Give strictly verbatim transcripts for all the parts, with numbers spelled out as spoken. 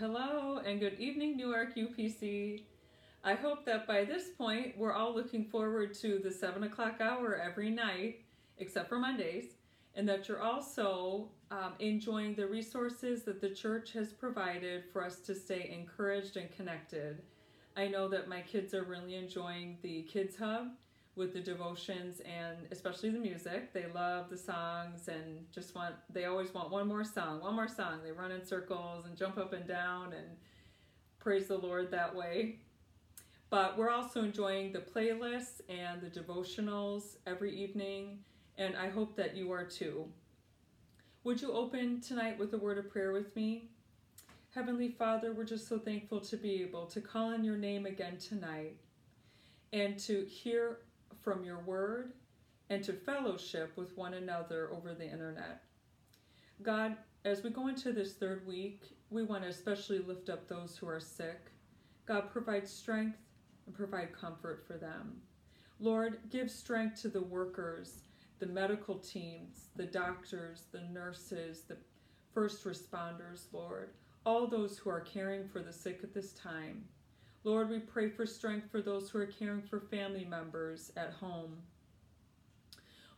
Hello and good evening, Newark U P C. I hope that by this point we're all looking forward to the seven o'clock hour every night, except for Mondays, and that you're also um, enjoying the resources that the church has provided for us to stay encouraged and connected. I know that my kids are really enjoying the Kids Hub with the devotions and especially the music. They love the songs and just want, they always want one more song, one more song. They run in circles and jump up and down and praise the Lord that way. But we're also enjoying the playlists and the devotionals every evening, and I hope that you are too. Would you open tonight with a word of prayer with me? Heavenly Father, we're just so thankful to be able to call on your name again tonight and to hear from your word and to fellowship with one another over the internet. God, as we go into this third week, we want to especially lift up those who are sick. God, provide strength and provide comfort for them. Lord, give strength to the workers, the medical teams, the doctors, the nurses, the first responders, Lord, all those who are caring for the sick at this time. Lord, we pray for strength for those who are caring for family members at home.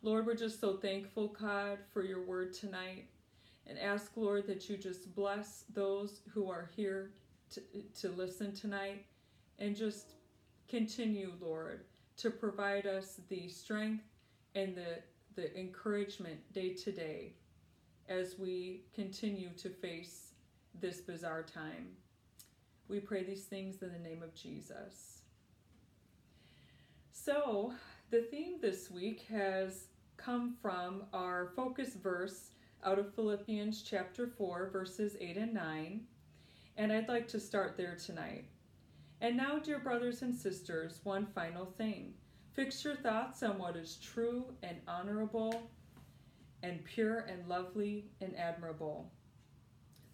Lord, we're just so thankful, God, for your word tonight, and ask, Lord, that you just bless those who are here to, to listen tonight, and just continue, Lord, to provide us the strength and the, the encouragement day to day as we continue to face this bizarre time. We pray these things in the name of Jesus. So, the theme this week has come from our focus verse out of Philippians chapter four, verses eight and nine, and I'd like to start there tonight. And now, dear brothers and sisters, one final thing. Fix your thoughts on what is true and honorable and pure and lovely and admirable.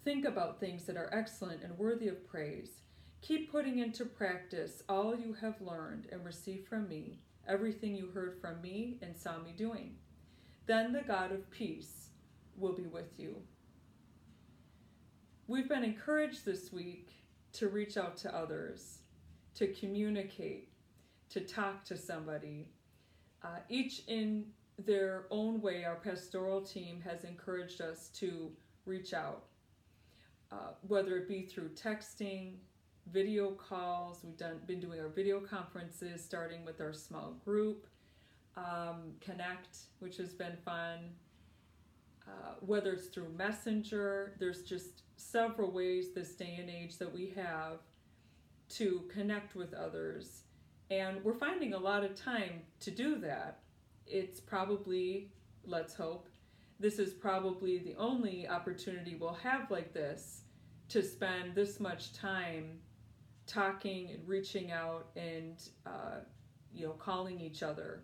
Think about things that are excellent and worthy of praise. Keep putting into practice all you have learned and received from me, everything you heard from me and saw me doing. Then the God of peace will be with you. We've been encouraged this week to reach out to others, to communicate, to talk to somebody, uh, each in their own way. Our pastoral team has encouraged us to reach out. Uh, whether it be through texting, video calls, we've done been doing our video conferences, starting with our small group, um, Connect, which has been fun. Uh, whether it's through Messenger, there's just several ways this day and age that we have to connect with others. And we're finding a lot of time to do that. It's probably, let's hope, this is probably the only opportunity we'll have like this to spend this much time talking and reaching out and uh, you know, calling each other.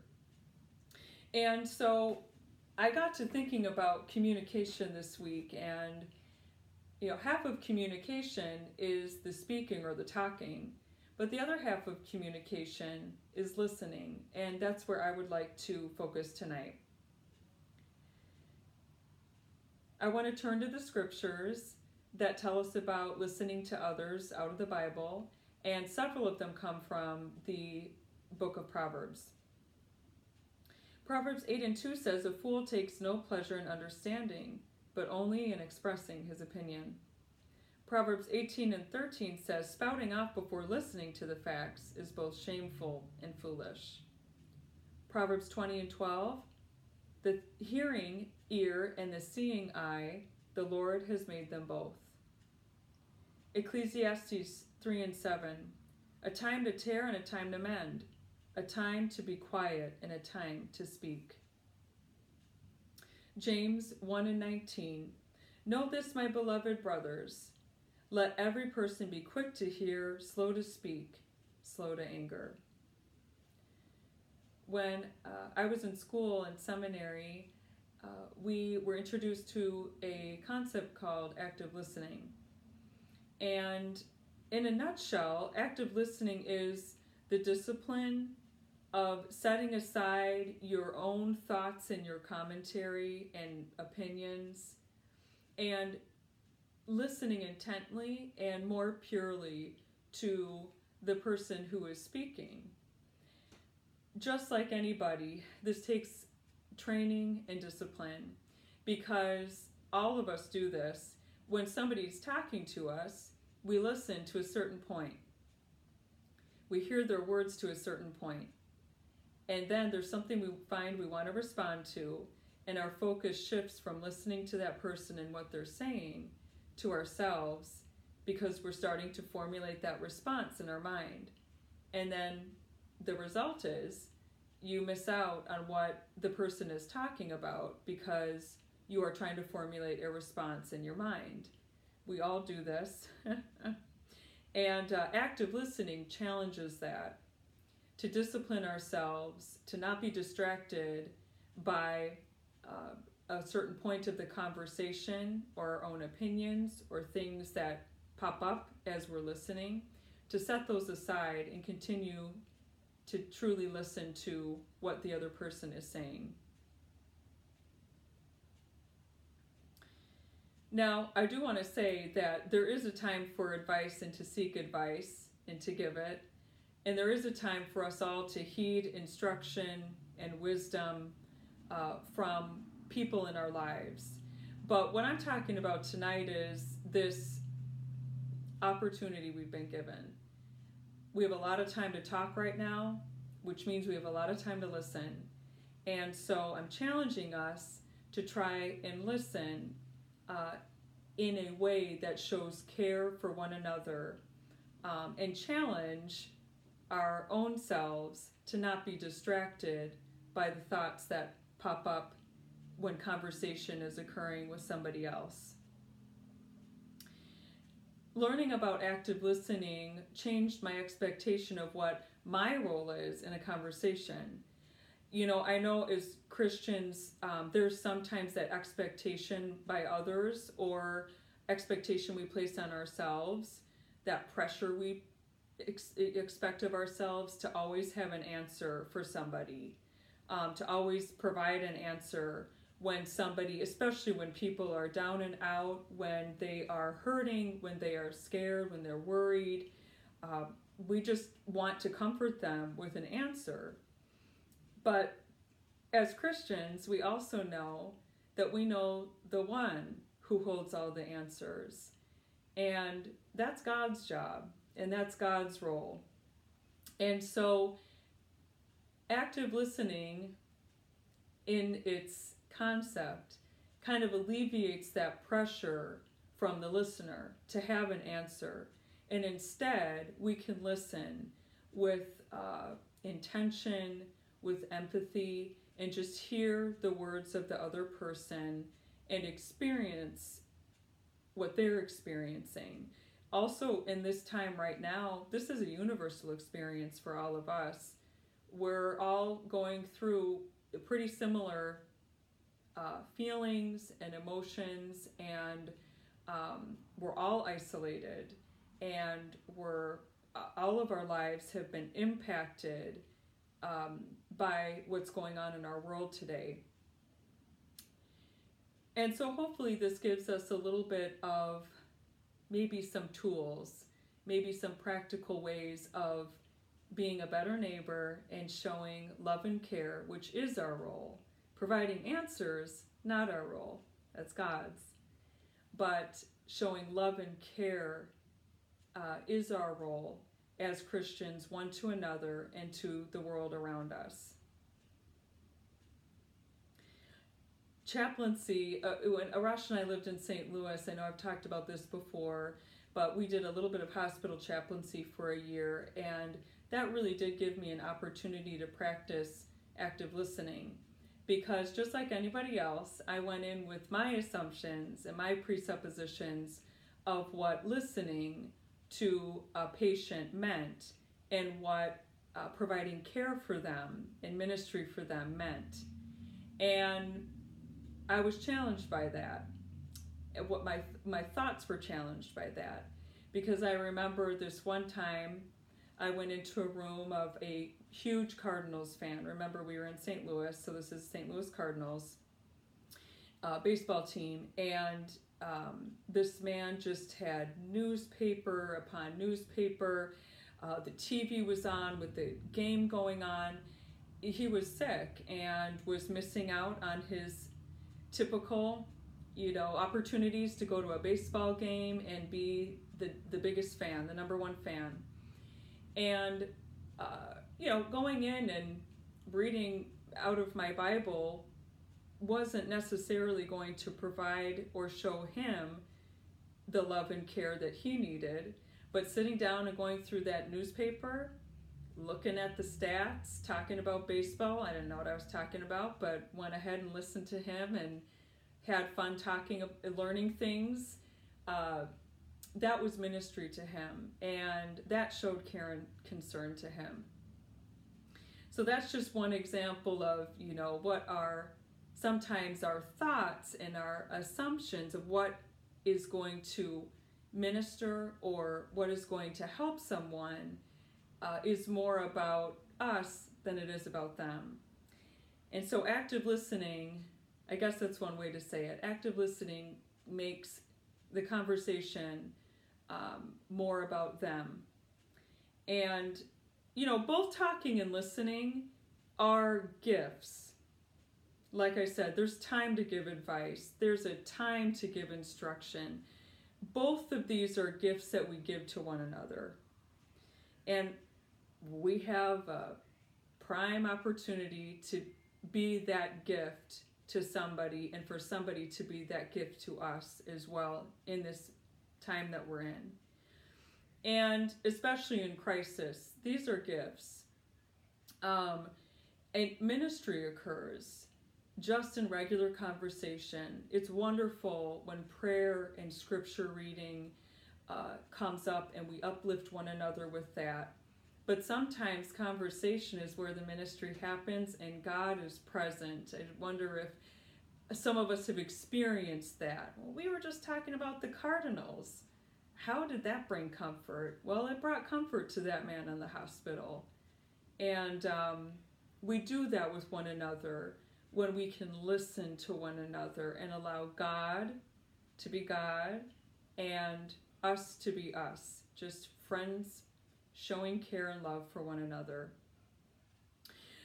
And so I got to thinking about communication this week, and you know, half of communication is the speaking or the talking, but the other half of communication is listening, and that's where I would like to focus tonight. I want to turn to the scriptures that tell us about listening to others out of the Bible, and several of them come from the book of Proverbs. Proverbs eight and two says, "A fool takes no pleasure in understanding, but only in expressing his opinion." Proverbs eighteen and thirteen says, "Spouting off before listening to the facts is both shameful and foolish." Proverbs twenty and twelve, "The hearing ear and the seeing eye, the Lord has made them both." Ecclesiastes three and seven, "A time to tear and a time to mend, a time to be quiet and a time to speak." James one and nineteen, "Know this, my beloved brothers, let every person be quick to hear, slow to speak, slow to anger." When uh, I was in school and seminary, uh, we were introduced to a concept called active listening. And in a nutshell, active listening is the discipline of setting aside your own thoughts and your commentary and opinions and listening intently and more purely to the person who is speaking. Just like anybody, this takes training and discipline, because all of us do this. When somebody's talking to us, we listen to a certain point. We hear their words to a certain point. And then there's something we find we want to respond to, and our focus shifts from listening to that person and what they're saying to ourselves, because we're starting to formulate that response in our mind. And then the result is you miss out on what the person is talking about because you are trying to formulate a response in your mind. We all do this. And uh, active listening challenges that. To discipline ourselves, to not be distracted by uh, a certain point of the conversation or our own opinions or things that pop up as we're listening, to set those aside and continue to truly listen to what the other person is saying. Now, I do want to say that there is a time for advice and to seek advice and to give it. And there is a time for us all to heed instruction and wisdom uh, from people in our lives. But what I'm talking about tonight is this opportunity we've been given. We have a lot of time to talk right now, which means we have a lot of time to listen. And so I'm challenging us to try and listen uh, in a way that shows care for one another, um, and challenge our own selves to not be distracted by the thoughts that pop up when conversation is occurring with somebody else. Learning about active listening changed my expectation of what my role is in a conversation. You know, I know as Christians, um, there's sometimes that expectation by others or expectation we place on ourselves, that pressure we expect of ourselves to always have an answer for somebody, um, to always provide an answer when somebody, especially when people are down and out, when they are hurting, when they are scared, when they're worried. Uh, we just want to comfort them with an answer. But as Christians, we also know that we know the one who holds all the answers. And that's God's job. And that's God's role. And so active listening in its concept kind of alleviates that pressure from the listener to have an answer. And instead, we can listen with uh, intention, with empathy, and just hear the words of the other person and experience what they're experiencing. Also, in this time right now, this is a universal experience for all of us. We're all going through pretty similar uh, feelings and emotions, and um, we're all isolated, and we're uh, all of our lives have been impacted um, by what's going on in our world today. And so hopefully this gives us a little bit of maybe some tools, maybe some practical ways of being a better neighbor and showing love and care, which is our role. Providing answers, not our role, that's God's. But showing love and care uh, is our role as Christians, one to another and to the world around us. Chaplaincy, uh, when Arash and I lived in Saint Louis, I know I've talked about this before, but we did a little bit of hospital chaplaincy for a year, and that really did give me an opportunity to practice active listening, because just like anybody else, I went in with my assumptions and my presuppositions of what listening to a patient meant and what uh, providing care for them and ministry for them meant. And I was challenged by that. What my my thoughts were challenged by that, because I remember this one time I went into a room of a huge Cardinals fan. Remember, we were in Saint Louis, so this is Saint Louis Cardinals uh, baseball team, and um, this man just had newspaper upon newspaper. Uh, the T V was on with the game going on. He was sick and was missing out on his typical, you know, opportunities to go to a baseball game and be the, the biggest fan, the number one fan. And, uh, you know, going in and reading out of my Bible wasn't necessarily going to provide or show him the love and care that he needed. But sitting down and going through that newspaper, looking at the stats, talking about baseball, I didn't know what I was talking about, but went ahead and listened to him and had fun talking, learning things. Uh, that was ministry to him, and that showed care and concern to him. So that's just one example of, you know, what are sometimes our thoughts and our assumptions of what is going to minister or what is going to help someone uh, is more about us than it is about them. And so active listening, I guess that's one way to say it, active listening makes the conversation um, more about them. And, you know, both talking and listening are gifts. Like I said, there's time to give advice. There's a time to give instruction. Both of these are gifts that we give to one another. And we have a prime opportunity to be that gift to somebody and for somebody to be that gift to us as well in this time that we're in. And especially in crisis, these are gifts. Um, and ministry occurs just in regular conversation. It's wonderful when prayer and scripture reading uh, comes up and we uplift one another with that. But sometimes conversation is where the ministry happens and God is present. I wonder if some of us have experienced that. Well, we were just talking about the Cardinals. How did that bring comfort? Well, it brought comfort to that man in the hospital. And um, we do that with one another when we can listen to one another and allow God to be God and us to be us, just friends showing care and love for one another.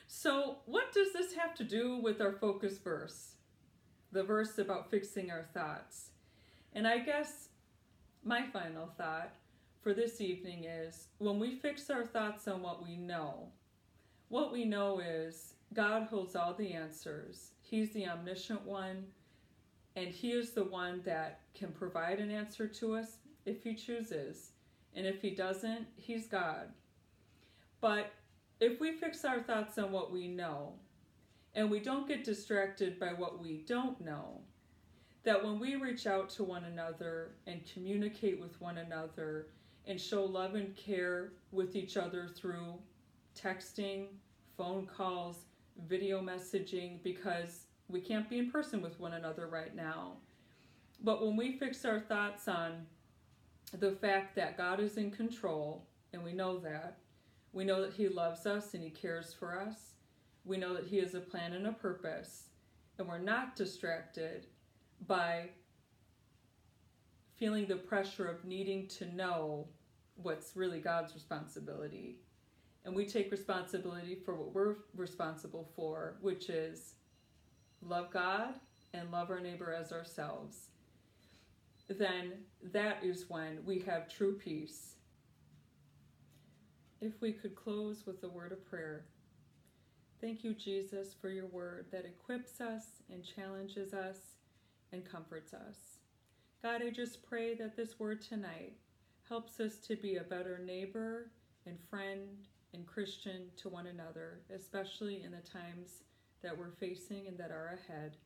So what does this have to do with our focus verse? The verse about fixing our thoughts. And I guess my final thought for this evening is, when we fix our thoughts on what we know, what we know is God holds all the answers. He's the omniscient one, and he is the one that can provide an answer to us if he chooses. And if he doesn't, he's God. But if we fix our thoughts on what we know, and we don't get distracted by what we don't know, that when we reach out to one another and communicate with one another and show love and care with each other through texting, phone calls, video messaging, because we can't be in person with one another right now. But when we fix our thoughts on the fact that God is in control, and we know that. We know that he loves us and he cares for us. We know that he has a plan and a purpose. And we're not distracted by feeling the pressure of needing to know what's really God's responsibility. And we take responsibility for what we're responsible for, which is love God and love our neighbor as ourselves. Then that is when we have true peace. If we could close with a word of prayer. Thank you, Jesus, for your word that equips us and challenges us and comforts us. God, I just pray that this word tonight helps us to be a better neighbor and friend and Christian to one another, especially in the times that we're facing and that are ahead.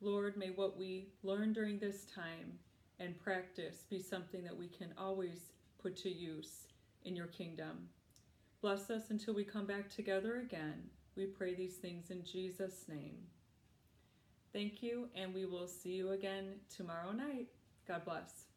Lord, may what we learn during this time and practice be something that we can always put to use in your kingdom. Bless us until we come back together again. We pray these things in Jesus' name. Thank you, and we will see you again tomorrow night. God bless.